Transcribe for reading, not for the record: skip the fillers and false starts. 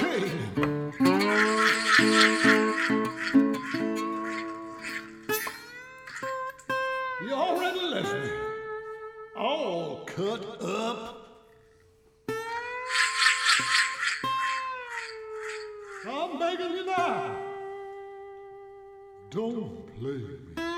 King. You already listening. All cut up. I'm begging you now. Don't play me.